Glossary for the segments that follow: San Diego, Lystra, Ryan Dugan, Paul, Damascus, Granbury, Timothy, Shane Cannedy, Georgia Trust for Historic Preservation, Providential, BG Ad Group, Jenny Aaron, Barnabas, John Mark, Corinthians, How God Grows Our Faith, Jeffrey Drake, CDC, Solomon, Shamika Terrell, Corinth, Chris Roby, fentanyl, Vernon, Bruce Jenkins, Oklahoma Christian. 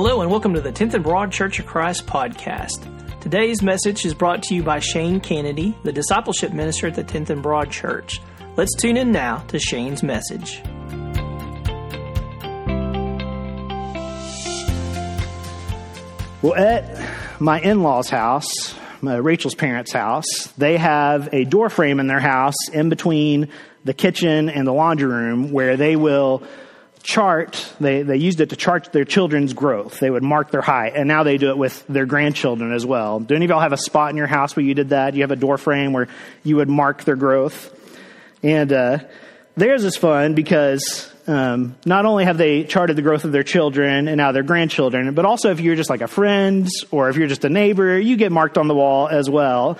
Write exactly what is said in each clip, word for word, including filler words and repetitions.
Hello and welcome to the tenth and Broad Church of Christ podcast. Today's message is brought to you by Shane Cannedy, the discipleship minister at the tenth and Broad Church. Let's tune in now to Shane's message. Well, at my in-laws' house, my Rachel's parents' house, they have a door frame in their house in between the kitchen and the laundry room where they will chart, they, they used it to chart their children's growth. They would mark their height, and now they do it with their grandchildren as well. Do any of y'all have a spot in your house where you did that? You have a door frame where you would mark their growth? And uh, theirs is fun because um, not only have they charted the growth of their children and now their grandchildren, but also if you're just like a friend or if you're just a neighbor, you get marked on the wall as well.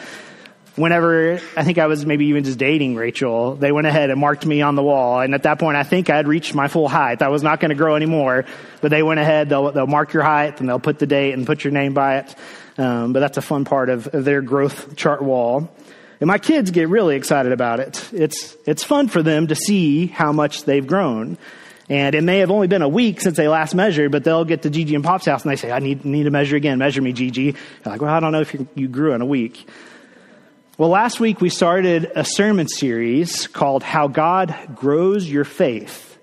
Whenever, I think I was maybe even just dating Rachel, they went ahead and marked me on the wall. And at that point, I think I had reached my full height. I was not going to grow anymore. But they went ahead, they'll, they'll mark your height, and they'll put the date and put your name by it. Um, but that's a fun part of, of their growth chart wall. And my kids get really excited about it. It's it's fun for them to see how much they've grown. And it may have only been a week since they last measured, but they'll get to Gigi and Pop's house, and they say, I need, need to measure again. Measure me, Gigi. They're like, well, I don't know if you, you grew in a week. Well, last week we started a sermon series called How God Grows Your Faith.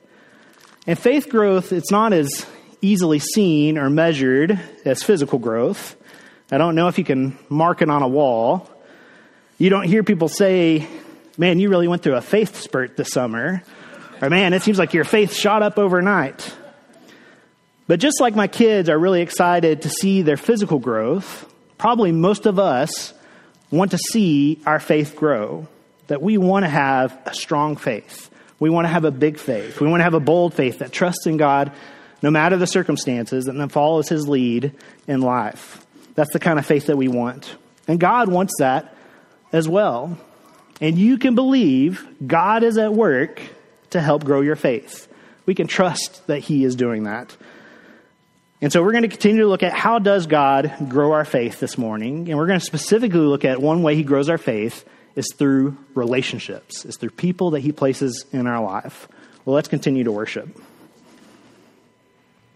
And faith growth, it's not as easily seen or measured as physical growth. I don't know if you can mark it on a wall. You don't hear people say, man, you really went through a faith spurt this summer. Or man, it seems like your faith shot up overnight. But just like my kids are really excited to see their physical growth, probably most of us want to see our faith grow, that we want to have a strong faith. We want to have a big faith. We want to have a bold faith that trusts in God no matter the circumstances and then follows his lead in life. That's the kind of faith that we want. And God wants that as well. And you can believe God is at work to help grow your faith. We can trust that he is doing that. And so we're going to continue to look at how does God grow our faith this morning. And we're going to specifically look at one way he grows our faith is through relationships. It's through people that he places in our life. Well, let's continue to worship.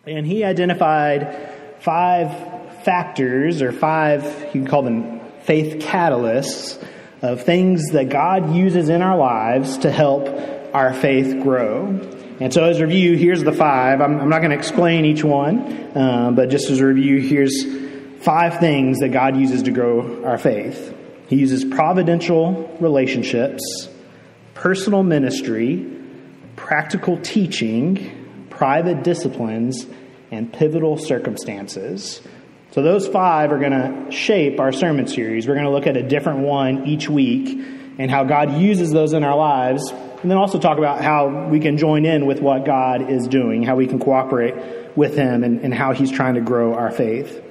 And he identified five factors or five, you can call them faith catalysts, of things that God uses in our lives to help our faith grow. And so as a review, here's the five. I'm, I'm not going to explain each one, uh, but just as a review, here's five things that God uses to grow our faith. He uses providential relationships, personal ministry, practical teaching, private disciplines, and pivotal circumstances. So those five are going to shape our sermon series. We're going to look at a different one each week and how God uses those in our lives. And then also talk about how we can join in with what God is doing, how we can cooperate with him and, and how he's trying to grow our faith.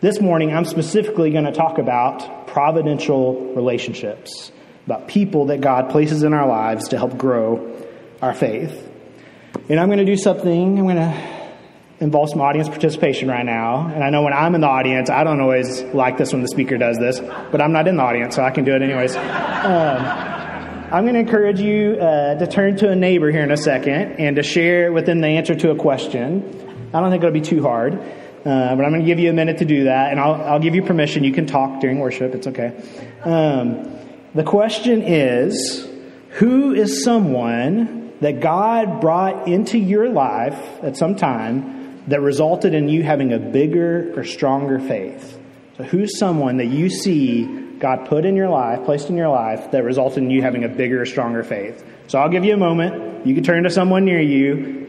This morning, I'm specifically going to talk about providential relationships, about people that God places in our lives to help grow our faith. And I'm going to do something, I'm going to involve some audience participation right now. And I know when I'm in the audience, I don't always like this when the speaker does this, but I'm not in the audience, so I can do it anyways. Um, I'm going to encourage you uh, to turn to a neighbor here in a second and to share with them the answer to a question. I don't think it'll be too hard, uh, but I'm going to give you a minute to do that, and I'll, I'll give you permission. You can talk during worship. It's okay. Um, the question is, who is someone that God brought into your life at some time that resulted in you having a bigger or stronger faith? So who's someone that you see God put in your life, placed in your life, that resulted in you having a bigger, stronger faith? So I'll give you a moment. You can turn to someone near you.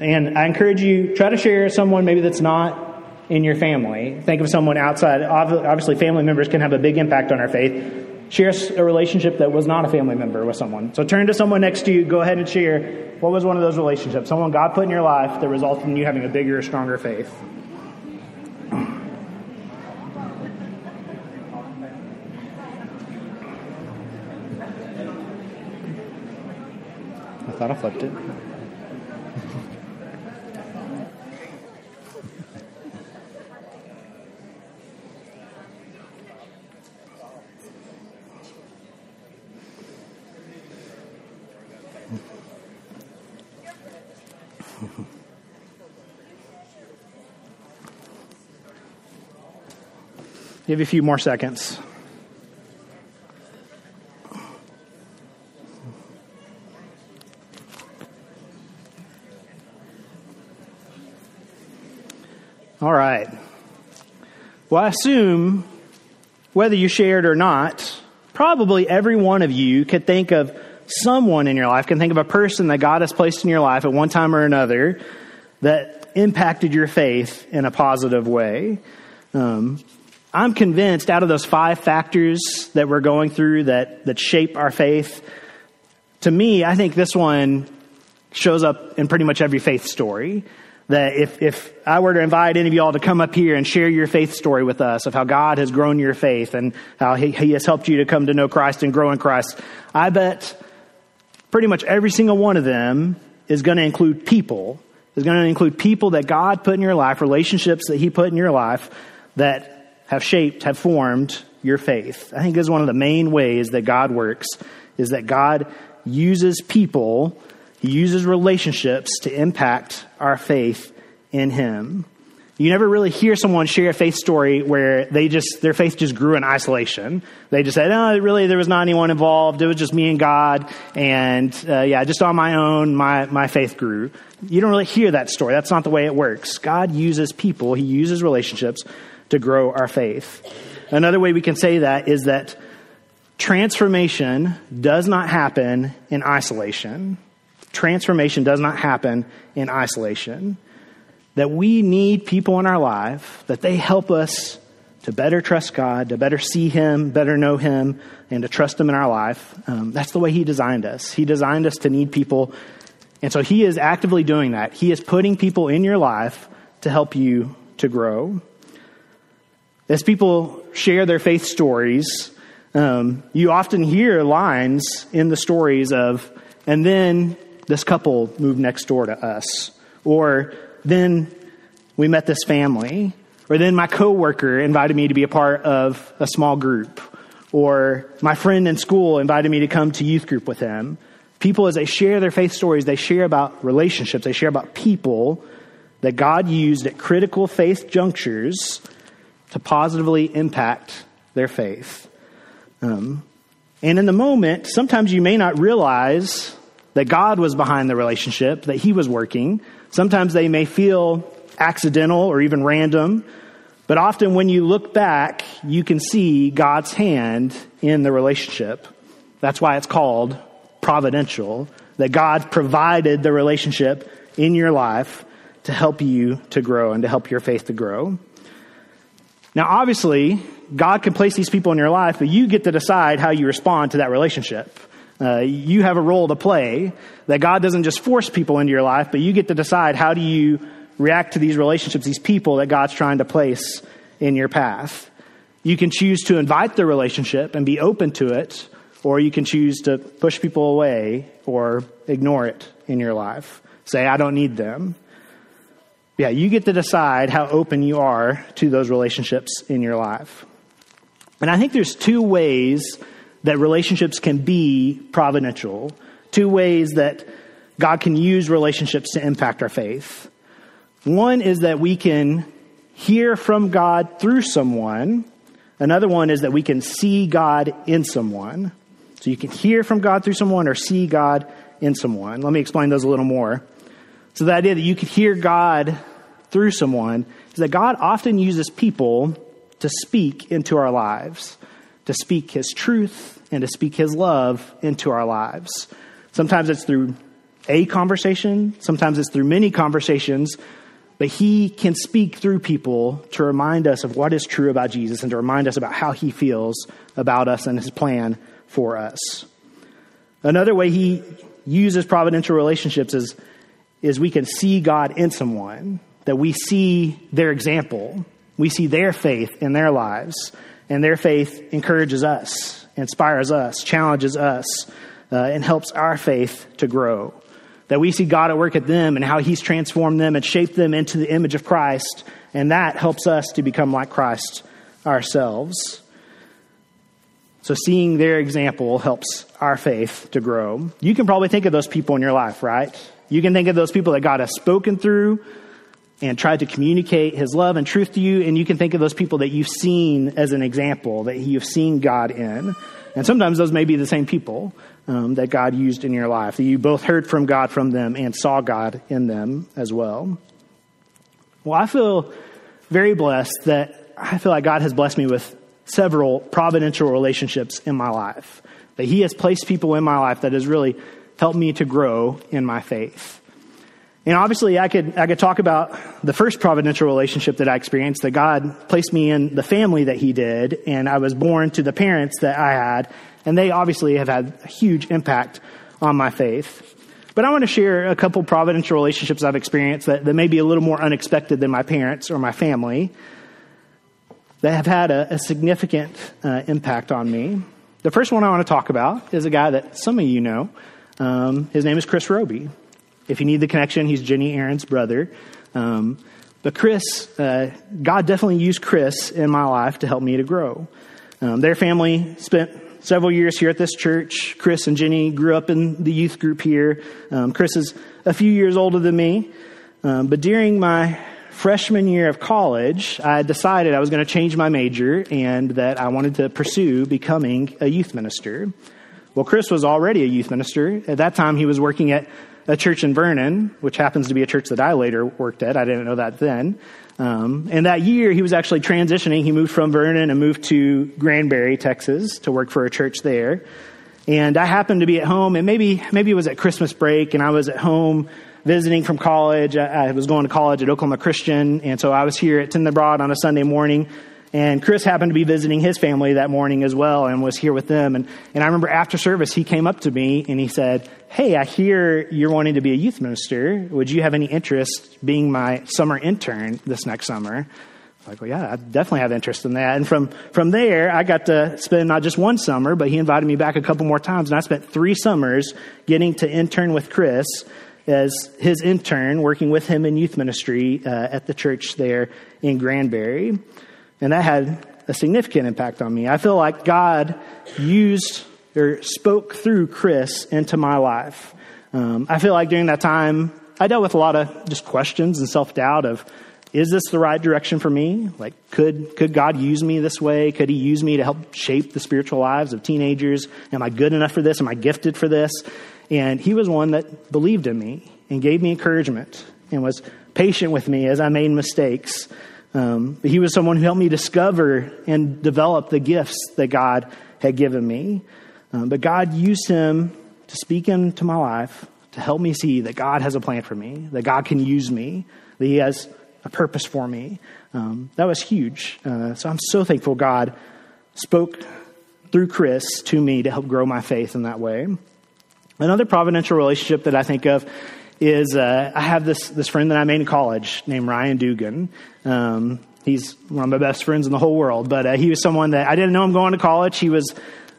And I encourage you, try to share someone maybe that's not in your family. Think of someone outside. Obviously, family members can have a big impact on our faith. Share a relationship that was not a family member with someone. So turn to someone next to you. Go ahead and share. What was one of those relationships? Someone God put in your life that resulted in you having a bigger, stronger faith. I thought I flipped it. Give you a few more seconds. All right. Well, I assume, whether you shared or not, probably every one of you could think of someone in your life, can think of a person that God has placed in your life at one time or another that impacted your faith in a positive way. Um, I'm convinced out of those five factors that we're going through that, that shape our faith, to me, I think this one shows up in pretty much every faith story. That if, if I were to invite any of you all to come up here and share your faith story with us of how God has grown your faith and how he, he has helped you to come to know Christ and grow in Christ, I bet pretty much every single one of them is going to include people, is going to include people that God put in your life, relationships that he put in your life that have shaped, have formed your faith. I think this is one of the main ways that God works, is that God uses people. He uses relationships to impact our faith in him. You never really hear someone share a faith story where they just, their faith just grew in isolation. They just said, oh, really, there was not anyone involved. It was just me and God. And uh, yeah, just on my own, my, my faith grew. You don't really hear that story. That's not the way it works. God uses people. He uses relationships to grow our faith. Another way we can say that is that transformation does not happen in isolation. Transformation does not happen in isolation. That we need people in our life, that they help us to better trust God, to better see him, better know him, and to trust him in our life. Um, that's the way he designed us. He designed us to need people. And so he is actively doing that. He is putting people in your life to help you to grow. As people share their faith stories, um, you often hear lines in the stories of, and then this couple moved next door to us, or then we met this family, or then my coworker invited me to be a part of a small group, or my friend in school invited me to come to youth group with him. People, as they share their faith stories, they share about relationships, they share about people that God used at critical faith junctures to positively impact their faith. Um, and in the moment, sometimes you may not realize that God was behind the relationship, that he was working. Sometimes they may feel accidental or even random, but often when you look back, you can see God's hand in the relationship. That's why it's called providential, that God provided the relationship in your life to help you to grow and to help your faith to grow. Now, obviously, God can place these people in your life, but you get to decide how you respond to that relationship. Uh, you have a role to play, that God doesn't just force people into your life, but you get to decide how do you react to these relationships, these people that God's trying to place in your path. You can choose to invite the relationship and be open to it, or you can choose to push people away or ignore it in your life. Say, I don't need them. Yeah, you get to decide how open you are to those relationships in your life. And I think there's two ways that relationships can be providential, two ways that God can use relationships to impact our faith. One is that we can hear from God through someone. Another one is that we can see God in someone. So you can hear from God through someone or see God in someone. Let me explain those a little more. So the idea that you could hear God through someone is that God often uses people to speak into our lives, to speak his truth and to speak his love into our lives. Sometimes it's through a conversation. Sometimes it's through many conversations. But he can speak through people to remind us of what is true about Jesus and to remind us about how he feels about us and his plan for us. Another way he uses providential relationships is, is we can see God in someone, that we see their example. We see their faith in their lives. And their faith encourages us, inspires us, challenges us, uh, and helps our faith to grow. That we see God at work at them and how he's transformed them and shaped them into the image of Christ. And that helps us to become like Christ ourselves. So seeing their example helps our faith to grow. You can probably think of those people in your life, right? You can think of those people that God has spoken through, and tried to communicate his love and truth to you. And you can think of those people that you've seen as an example, that you've seen God in. And sometimes those may be the same people um, that God used in your life, that you both heard from God from them and saw God in them as well. Well, I feel very blessed that I feel like God has blessed me with several providential relationships in my life, that he has placed people in my life that has really helped me to grow in my faith. And obviously, I could I could talk about the first providential relationship that I experienced, that God placed me in the family that he did, and I was born to the parents that I had, and they obviously have had a huge impact on my faith. But I want to share a couple providential relationships I've experienced that, that may be a little more unexpected than my parents or my family, that have had a, a significant uh, impact on me. The first one I want to talk about is a guy that some of you know. Um, his name is Chris Roby. If you need the connection, he's Jenny Aaron's brother. Um, but Chris, uh, God definitely used Chris in my life to help me to grow. Um, their family spent several years here at this church. Chris and Jenny grew up in the youth group here. Um, Chris is a few years older than me. Um, but during my freshman year of college, I decided I was going to change my major and that I wanted to pursue becoming a youth minister. Well, Chris was already a youth minister. At that time, he was working at a church in Vernon, which happens to be a church that I later worked at. I didn't know that then. Um, and that year, he was actually transitioning. He moved from Vernon and moved to Granbury, Texas, to work for a church there. And I happened to be at home, and maybe maybe it was at Christmas break, and I was at home visiting from college. I, I was going to college at Oklahoma Christian, and so I was here at Tend the Broad on a Sunday morning. And Chris happened to be visiting his family that morning as well and was here with them. And, and I remember after service, he came up to me and he said, "Hey, I hear you're wanting to be a youth minister. Would you have any interest being my summer intern this next summer?" I was like, "Well, yeah, I definitely have interest in that." And from, from there, I got to spend not just one summer, but he invited me back a couple more times. And I spent three summers getting to intern with Chris as his intern, working with him in youth ministry uh, at the church there in Granbury. And that had a significant impact on me. I feel like God used or spoke through Chris into my life. Um, I feel like during that time, I dealt with a lot of just questions and self-doubt of, is this the right direction for me? Like, could could God use me this way? Could he use me to help shape the spiritual lives of teenagers? Am I good enough for this? Am I gifted for this? And he was one that believed in me and gave me encouragement and was patient with me as I made mistakes. Um, but he was someone who helped me discover and develop the gifts that God had given me. Um, but God used him to speak into my life, to help me see that God has a plan for me, that God can use me, that he has a purpose for me. Um, that was huge. Uh, so I'm so thankful God spoke through Chris to me to help grow my faith in that way. Another providential relationship that I think of is uh, I have this this friend that I made in college named Ryan Dugan. Um, he's one of my best friends in the whole world, but uh, he was someone that I didn't know him going to college. He was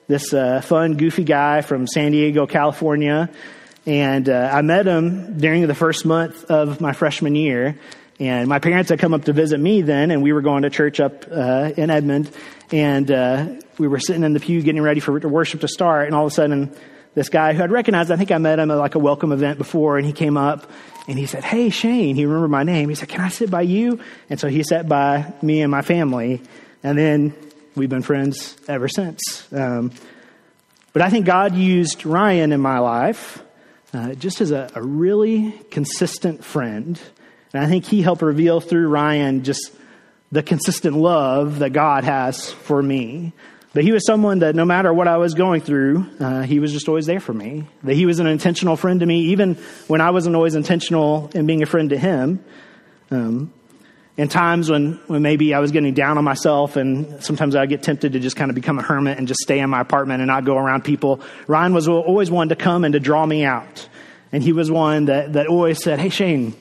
this uh, fun, goofy guy from San Diego, California, and uh, I met him during the first month of my freshman year, and my parents had come up to visit me then, and we were going to church up uh, in Edmond, and uh, we were sitting in the pew getting ready for worship to start, and all of a sudden, this guy who I'd recognized, I think I met him at like a welcome event before, and he came up and he said, "Hey, Shane," he remembered my name. He said, "Can I sit by you?" And so he sat by me and my family, and then we've been friends ever since. Um, but I think God used Ryan in my life uh, just as a, a really consistent friend. And I think he helped reveal through Ryan just the consistent love that God has for me. But he was someone that no matter what I was going through, uh, he was just always there for me. That he was an intentional friend to me, even when I wasn't always intentional in being a friend to him. Um, in times when, when maybe I was getting down on myself, and sometimes I get tempted to just kind of become a hermit and just stay in my apartment and not go around people, Ryan was always one to come and to draw me out. And he was one that, that always said, "Hey, Shane,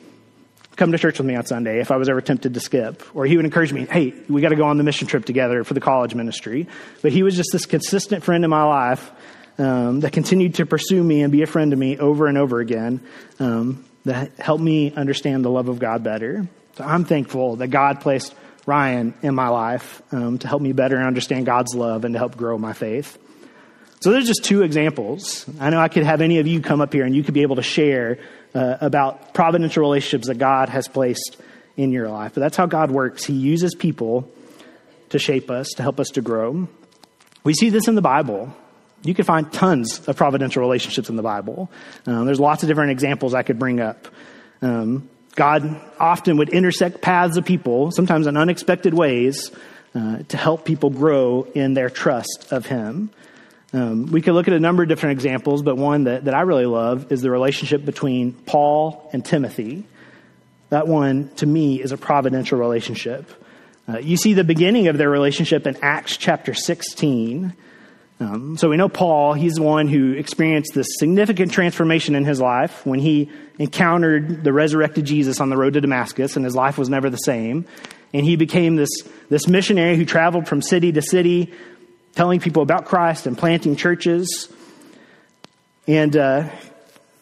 come to church with me on Sunday," if I was ever tempted to skip. Or he would encourage me, "Hey, we got to go on the mission trip together for the college ministry." But he was just this consistent friend in my life um, that continued to pursue me and be a friend to me over and over again, um, that helped me understand the love of God better. So I'm thankful that God placed Ryan in my life um, to help me better understand God's love and to help grow my faith. So there's just two examples. I know I could have any of you come up here and you could be able to share Uh, about providential relationships that God has placed in your life. But that's how God works. He uses people to shape us, to help us to grow. We see this in the Bible. You can find tons of providential relationships in the Bible. Um, there's lots of different examples I could bring up. Um, God often would intersect paths of people, sometimes in unexpected ways, uh, to help people grow in their trust of him. Um, we could look at a number of different examples, but one that, that I really love is the relationship between Paul and Timothy. That one, to me, is a providential relationship. Uh, you see the beginning of their relationship in Acts chapter sixteen. Um, so we know Paul, he's the one who experienced this significant transformation in his life when he encountered the resurrected Jesus on the road to Damascus, and his life was never the same. And he became this, this missionary who traveled from city to city, telling people about Christ and planting churches. And uh,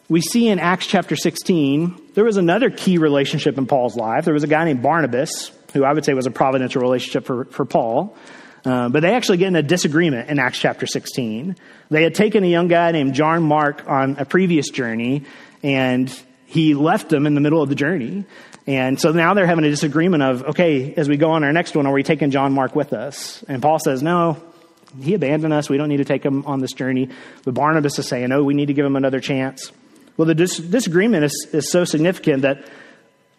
we see in Acts chapter sixteen, there was another key relationship in Paul's life. There was a guy named Barnabas, who I would say was a providential relationship for, for Paul. Uh, but they actually get in a disagreement in Acts chapter sixteen. They had taken a young guy named John Mark on a previous journey, and he left them in the middle of the journey. And so now they're having a disagreement of, okay, as we go on our next one, are we taking John Mark with us? And Paul says, no, he abandoned us. We don't need to take him on this journey. But Barnabas is saying, no, we need to give him another chance. Well, the dis- disagreement is, is so significant that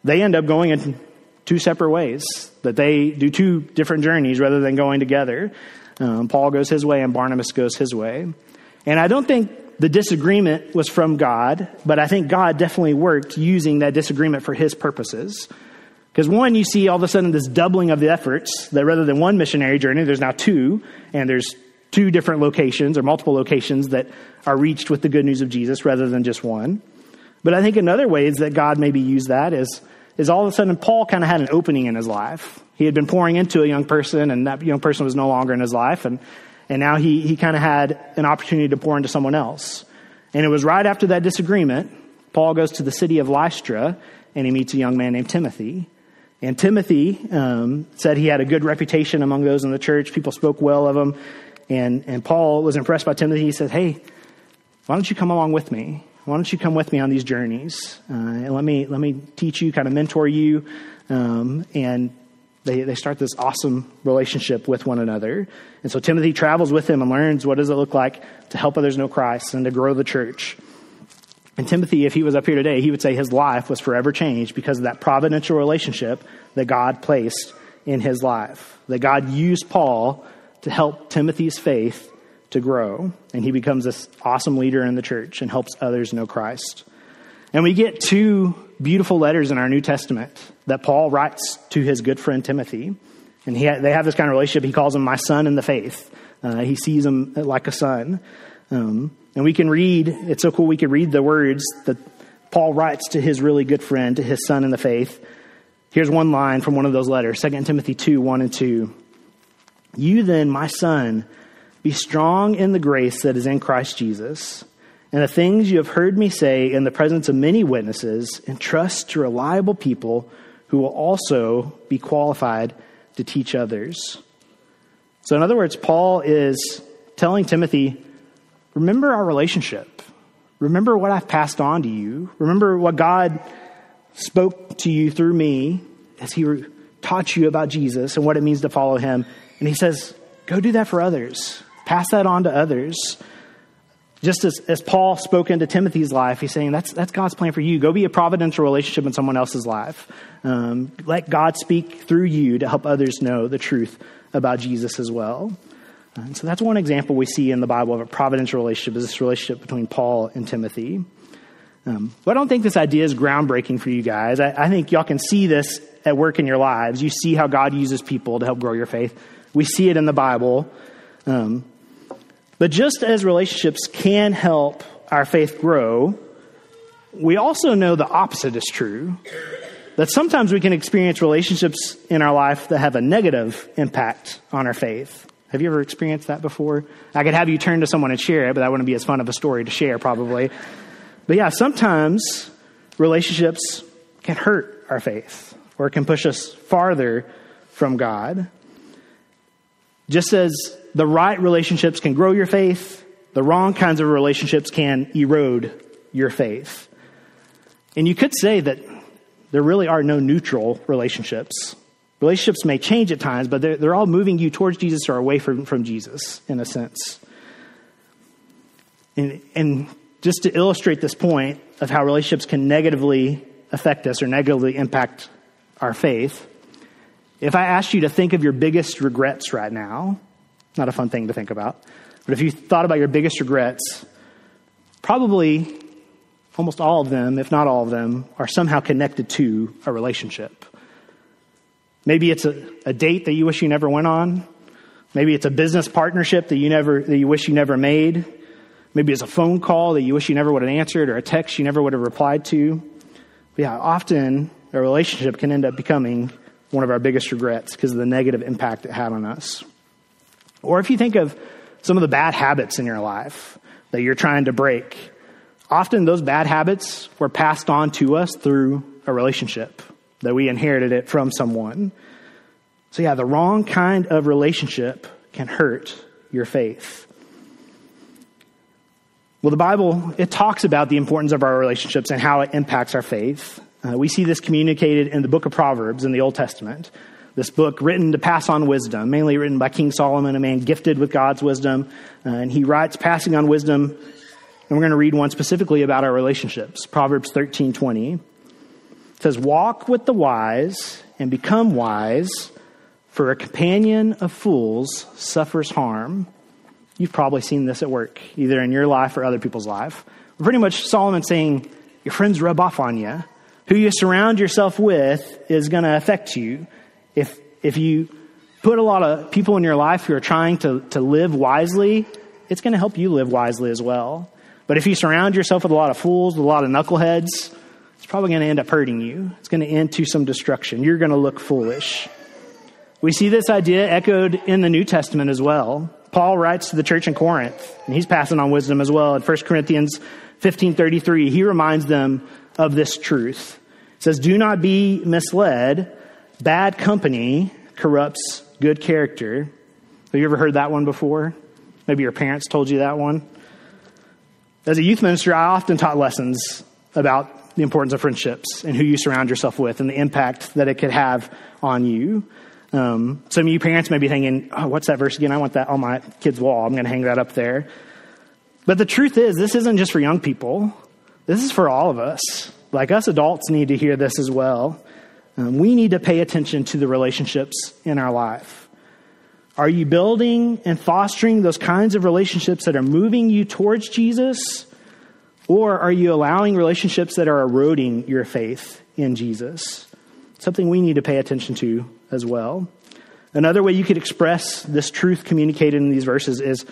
they end up going in two separate ways, that they do two different journeys rather than going together. Um, Paul goes his way and Barnabas goes his way. And I don't think the disagreement was from God, but I think God definitely worked using that disagreement for his purposes. Because one, you see all of a sudden this doubling of the efforts, that rather than one missionary journey, there's now two, and there's two different locations or multiple locations that are reached with the good news of Jesus rather than just one. But I think another way is that God maybe used that is is all of a sudden Paul kind of had an opening in his life. He had been pouring into a young person, and that young person was no longer in his life. And, and now he, he kind of had an opportunity to pour into someone else. And it was right after that disagreement, Paul goes to the city of Lystra, and he meets a young man named Timothy. And Timothy um, said he had a good reputation among those in the church. People spoke well of him. And, and Paul was impressed by Timothy. He said, hey, why don't you come along with me? Why don't you come with me on these journeys? Uh, and let me let me teach you, kind of mentor you. Um, and they, they start this awesome relationship with one another. And so Timothy travels with him and learns what does it look like to help others know Christ and to grow the church. And Timothy, if he was up here today, he would say his life was forever changed because of that providential relationship that God placed in his life, that God used Paul to help Timothy's faith to grow. And he becomes this awesome leader in the church and helps others know Christ. And we get two beautiful letters in our New Testament that Paul writes to his good friend Timothy. And he ha- they have this kind of relationship. He calls him my son in the faith. Uh, he sees him like a son. Um, and we can read, it's so cool, we can read the words that Paul writes to his really good friend, to his son in the faith. Here's one line from one of those letters, Second Timothy two, one and two. You then, my son, be strong in the grace that is in Christ Jesus, and the things you have heard me say in the presence of many witnesses, entrust to reliable people who will also be qualified to teach others. So in other words, Paul is telling Timothy, remember our relationship. Remember what I've passed on to you. Remember what God spoke to you through me as he taught you about Jesus and what it means to follow him. And he says, go do that for others. Pass that on to others. Just as, as Paul spoke into Timothy's life, he's saying that's that's God's plan for you. Go be a providential relationship in someone else's life. Um, let God speak through you to help others know the truth about Jesus as well. And so that's one example we see in the Bible of a providential relationship, is this relationship between Paul and Timothy. Um, but I don't think this idea is groundbreaking for you guys. I, I think y'all can see this at work in your lives. You see how God uses people to help grow your faith. We see it in the Bible. Um, but just as relationships can help our faith grow, we also know the opposite is true, that sometimes we can experience relationships in our life that have a negative impact on our faith. Have you ever experienced that before? I could have you turn to someone and share it, but that wouldn't be as fun of a story to share probably. But yeah, sometimes relationships can hurt our faith or can push us farther from God. Just as the right relationships can grow your faith, the wrong kinds of relationships can erode your faith. And you could say that there really are no neutral relationships. Relationships may change at times, but they're, they're all moving you towards Jesus or away from, from Jesus, in a sense. And, and just to illustrate this point of how relationships can negatively affect us or negatively impact our faith, if I asked you to think of your biggest regrets right now, not a fun thing to think about, but if you thought about your biggest regrets, probably almost all of them, if not all of them, are somehow connected to a relationship. Maybe it's a, a date that you wish you never went on. Maybe it's a business partnership that you never that you wish you never made. Maybe it's a phone call that you wish you never would have answered, or a text you never would have replied to. But yeah, often a relationship can end up becoming one of our biggest regrets because of the negative impact it had on us. Or if you think of some of the bad habits in your life that you're trying to break, often those bad habits were passed on to us through a relationship, that we inherited it from someone. So yeah, the wrong kind of relationship can hurt your faith. Well, the Bible, it talks about the importance of our relationships and how it impacts our faith. Uh, we see this communicated in the book of Proverbs in the Old Testament. This book written to pass on wisdom, mainly written by King Solomon, a man gifted with God's wisdom. Uh, and he writes passing on wisdom. And we're going to read one specifically about our relationships. Proverbs thirteen twenty. It says, walk with the wise and become wise, for a companion of fools suffers harm. You've probably seen this at work, either in your life or other people's life. Pretty much Solomon's saying, your friends rub off on you. Who you surround yourself with is going to affect you. If if you put a lot of people in your life who are trying to, to live wisely, it's going to help you live wisely as well. But if you surround yourself with a lot of fools, with a lot of knuckleheads, it's probably going to end up hurting you. It's going to end to some destruction. You're going to look foolish. We see this idea echoed in the New Testament as well. Paul writes to the church in Corinth, and he's passing on wisdom as well. In First Corinthians fifteen thirty-three, he reminds them of this truth. It says, do not be misled. Bad company corrupts good character. Have you ever heard that one before? Maybe your parents told you that one. As a youth minister, I often taught lessons about the importance of friendships and who you surround yourself with and the impact that it could have on you. Um, some of you parents may be thinking, oh, what's that verse again? I want that on my kid's wall. I'm going to hang that up there. But the truth is, this isn't just for young people. This is for all of us. Like, us adults need to hear this as well. Um, we need to pay attention to the relationships in our life. Are you building and fostering those kinds of relationships that are moving you towards Jesus? Or are you allowing relationships that are eroding your faith in Jesus? Something we need to pay attention to as well. Another way you could express this truth communicated in these verses is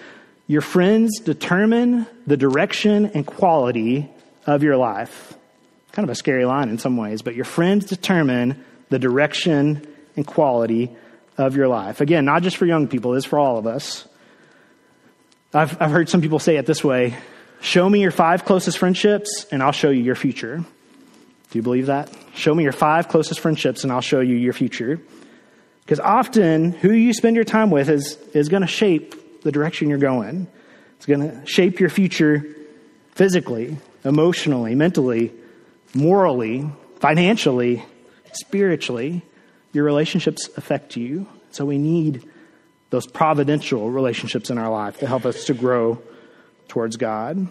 your friends determine the direction and quality of your life. Kind of a scary line in some ways, but your friends determine the direction and quality of your life. Again, not just for young people, it's for all of us. I've, I've heard some people say it this way. Show me your five closest friendships, and I'll show you your future. Do you believe that? Show me your five closest friendships, and I'll show you your future. Because often, who you spend your time with is, is going to shape the direction you're going. It's going to shape your future physically, emotionally, mentally, morally, financially, spiritually. Your relationships affect you. So we need those providential relationships in our life to help us to grow towards God.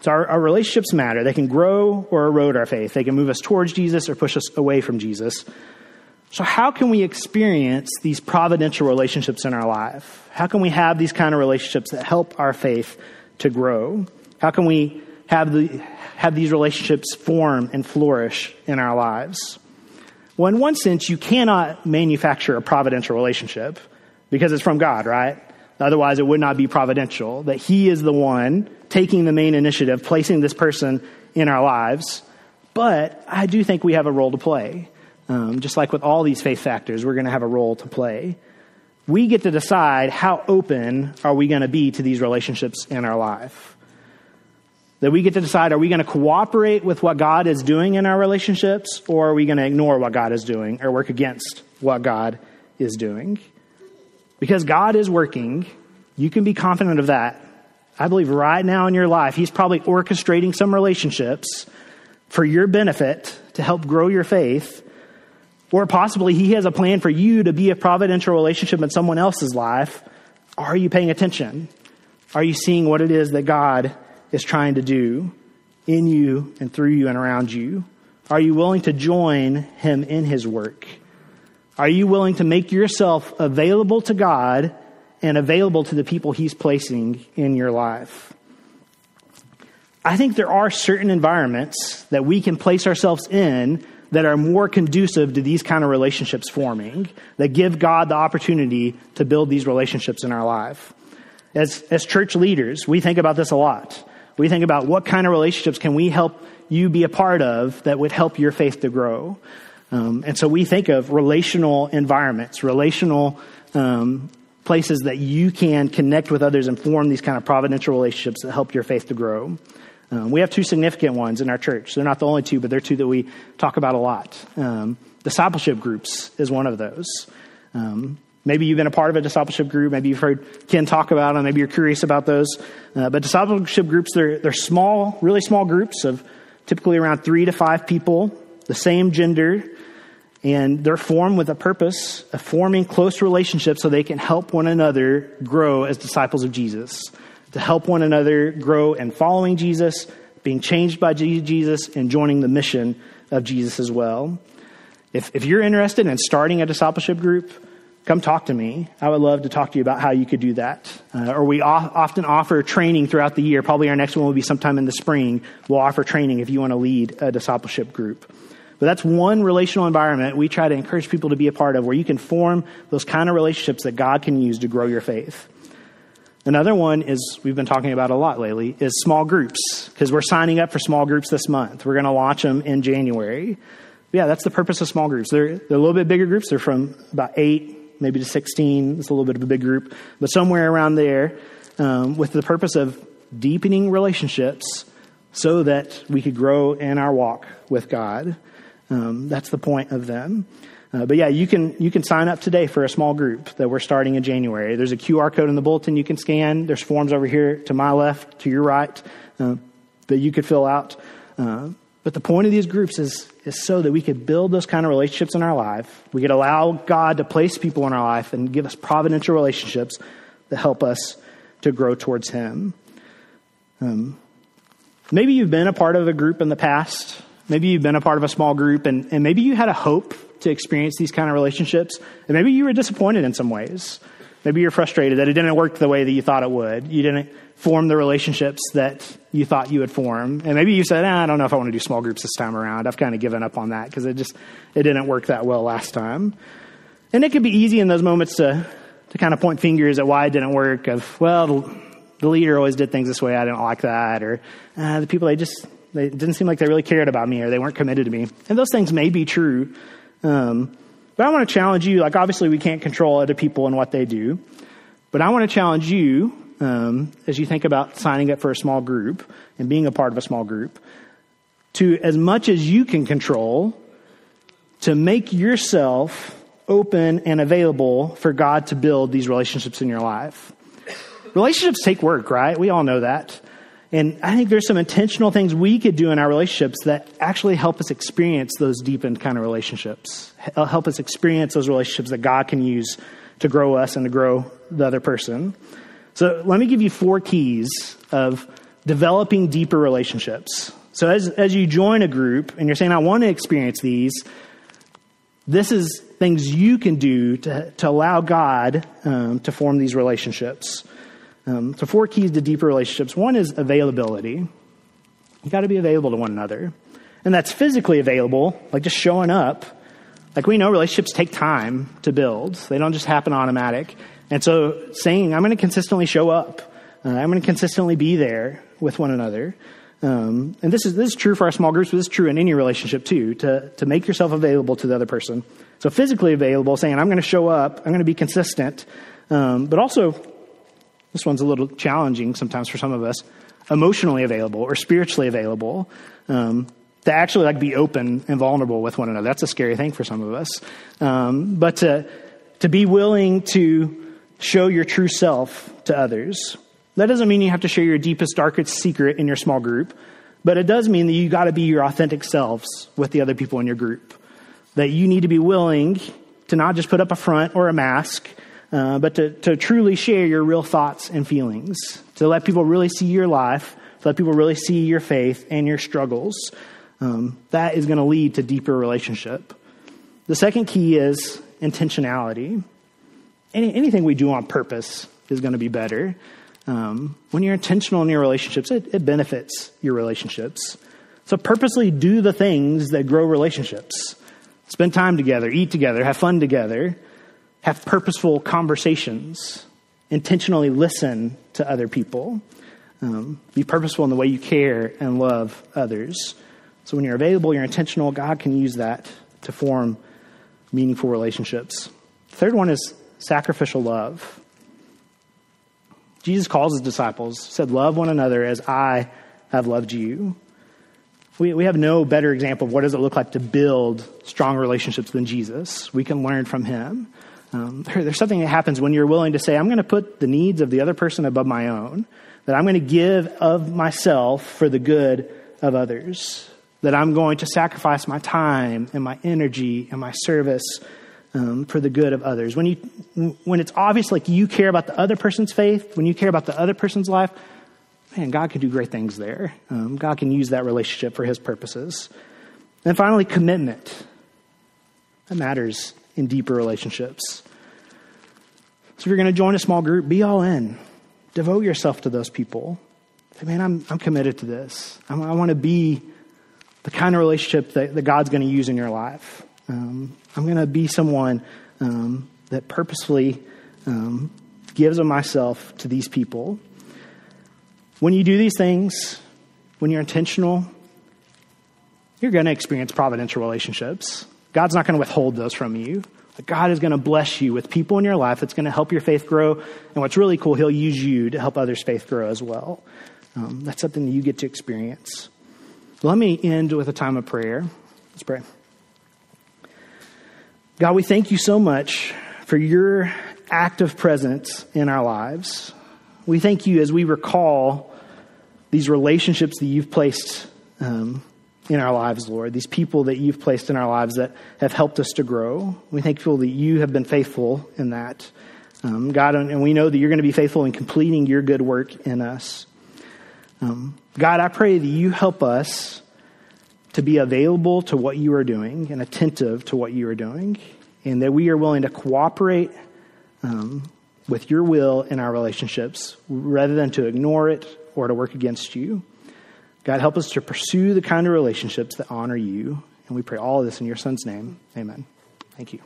So our, our relationships matter. They can grow or erode our faith. They can move us towards Jesus or push us away from Jesus. So how can we experience these providential relationships in our life? How can we have these kind of relationships that help our faith to grow? How can we have the have these relationships form and flourish in our lives? Well, in one sense, you cannot manufacture a providential relationship because it's from God, right? Otherwise, it would not be providential, that he is the one taking the main initiative, placing this person in our lives. But I do think we have a role to play. Um, just like with all these faith factors, we're going to have a role to play. We get to decide how open are we going to be to these relationships in our life. That we get to decide, are we going to cooperate with what God is doing in our relationships, or are we going to ignore what God is doing or work against what God is doing? Because God is working, you can be confident of that. I believe right now in your life, he's probably orchestrating some relationships for your benefit to help grow your faith, or possibly he has a plan for you to be a providential relationship in someone else's life, are you paying attention? Are you seeing what it is that God is trying to do in you and through you and around you? Are you willing to join him in his work? Are you willing to make yourself available to God and available to the people he's placing in your life? I think there are certain environments that we can place ourselves in that are more conducive to these kind of relationships forming, that give God the opportunity to build these relationships in our life. As as church leaders, we think about this a lot. We think about what kind of relationships can we help you be a part of that would help your faith to grow. Um, and so we think of relational environments, relational um, places that you can connect with others and form these kind of providential relationships that help your faith to grow. Um, we have two significant ones in our church. They're not the only two, but they're two that we talk about a lot. Um, discipleship groups is one of those. Um, maybe you've been a part of a discipleship group. Maybe you've heard Ken talk about them. Maybe you're curious about those. Uh, but discipleship groups, they're, they're small, really small groups of typically around three to five people, the same gender, and they're formed with a purpose of forming close relationships so they can help one another grow as disciples of Jesus, to help one another grow in following Jesus, being changed by Jesus, and joining the mission of Jesus as well. If if you're interested in starting a discipleship group, come talk to me. I would love to talk to you about how you could do that. Uh, or we off, often offer training throughout the year. Probably our next one will be sometime in the spring. We'll offer training if you want to lead a discipleship group. But that's one relational environment we try to encourage people to be a part of, where you can form those kind of relationships that God can use to grow your faith. Another one is, we've been talking about a lot lately, is small groups, because we're signing up for small groups this month. We're going to launch them in January. Yeah, that's the purpose of small groups. They're, they're a little bit bigger groups. They're from about eight, maybe to sixteen. It's a little bit of a big group, but somewhere around there, um, with the purpose of deepening relationships so that we could grow in our walk with God. Um, that's the point of them. Uh, but yeah, you can you can sign up today for a small group that we're starting in January. There's a Q R code in the bulletin you can scan. There's forms over here to my left, to your right, uh, that you could fill out. Uh, but the point of these groups is is so that we could build those kind of relationships in our life. We could allow God to place people in our life and give us providential relationships that help us to grow towards him. Um, maybe you've been a part of a group in the past. Maybe you've been a part of a small group, and, and maybe you had a hope to experience these kind of relationships. And maybe you were disappointed in some ways. Maybe you're frustrated that it didn't work the way that you thought it would. You didn't form the relationships that you thought you would form. And maybe you said, ah, I don't know if I want to do small groups this time around. I've kind of given up on that because it just, it didn't work that well last time. And it could be easy in those moments to, to kind of point fingers at why it didn't work of, well, the, the leader always did things this way. I didn't like that. Or uh, the people, they just, they didn't seem like they really cared about me, or they weren't committed to me. And those things may be true. Um, but I want to challenge you, like obviously we can't control other people and what they do, but I want to challenge you um, as you think about signing up for a small group and being a part of a small group, to, as much as you can control, to make yourself open and available for God to build these relationships in your life. Relationships take work, right? We all know that. And I think there's some intentional things we could do in our relationships that actually help us experience those deepened kind of relationships, help us experience those relationships that God can use to grow us and to grow the other person. So let me give you four keys of developing deeper relationships. So as, as you join a group and you're saying, I want to experience these, this is things you can do to, to allow God um, to form these relationships. Um, so four keys to deeper relationships. One is availability. You got to be available to one another. And that's physically available, like just showing up. Like we know relationships take time to build. They don't just happen automatic. And so saying, I'm going to consistently show up. Uh, I'm going to consistently be there with one another. Um, and this is this is true for our small groups, but this is true in any relationship too, to, to make yourself available to the other person. So physically available, saying, I'm going to show up. I'm going to be consistent. Um, but also... This one's a little challenging sometimes for some of us, emotionally available or spiritually available, um, to actually like be open and vulnerable with one another. That's a scary thing for some of us. Um, but to, to be willing to show your true self to others. That doesn't mean you have to share your deepest, darkest secret in your small group, But it does mean that you got to be your authentic selves with the other people in your group. That you need to be willing to not just put up a front or a mask, uh, but to, to truly share your real thoughts and feelings. To let people really see your life, to let people really see your faith and your struggles. Um, that is going to lead to deeper relationship. The second key is intentionality. Any, anything we do on purpose is going to be better. Um, when you're intentional in your relationships, it, it benefits your relationships. So purposely do the things that grow relationships. Spend time together, eat together, have fun together, have purposeful conversations, intentionally listen to other people, um, be purposeful in the way you care and love others. So when you're available, you're intentional, God can use that to form meaningful relationships. Third one is sacrificial love. Jesus calls his disciples, said, love one another as I have loved you. We we have no better example of what does it look like to build strong relationships than Jesus. We can learn from him. Um, there, there's something that happens when you're willing to say, I'm going to put the needs of the other person above my own, that I'm going to give of myself for the good of others, that I'm going to sacrifice my time and my energy and my service Um, for the good of others. When you, when it's obvious, like you care about the other person's faith, when you care about the other person's life, man, God could do great things there. Um, God can use that relationship for his purposes. And finally, commitment. That matters in deeper relationships. So if you're going to join a small group, be all in. Devote yourself to those people. Say, man, I'm, I'm committed to this. I'm, I want to be the kind of relationship that, that God's going to use in your life. Um, I'm going to be someone um, that purposefully um, gives of myself to these people. When you do these things, when you're intentional, you're going to experience providential relationships. God's not going to withhold those from you. God is going to bless you with people in your life that's going to help your faith grow. And what's really cool, he'll use you to help others' faith grow as well. Um, that's something that you get to experience. Let me end with a time of prayer. Let's pray. God, we thank you so much for your active presence in our lives. We thank you as we recall these relationships that you've placed um, in our lives, Lord, these people that you've placed in our lives that have helped us to grow. We thank you that you have been faithful in that. Um, God, and we know that you're going to be faithful in completing your good work in us. Um, God, I pray that you help us to be available to what you are doing and attentive to what you are doing, and that we are willing to cooperate um, with your will in our relationships rather than to ignore it or to work against you. God, help us to pursue the kind of relationships that honor you, and we pray all of this in your Son's name. Amen. Thank you.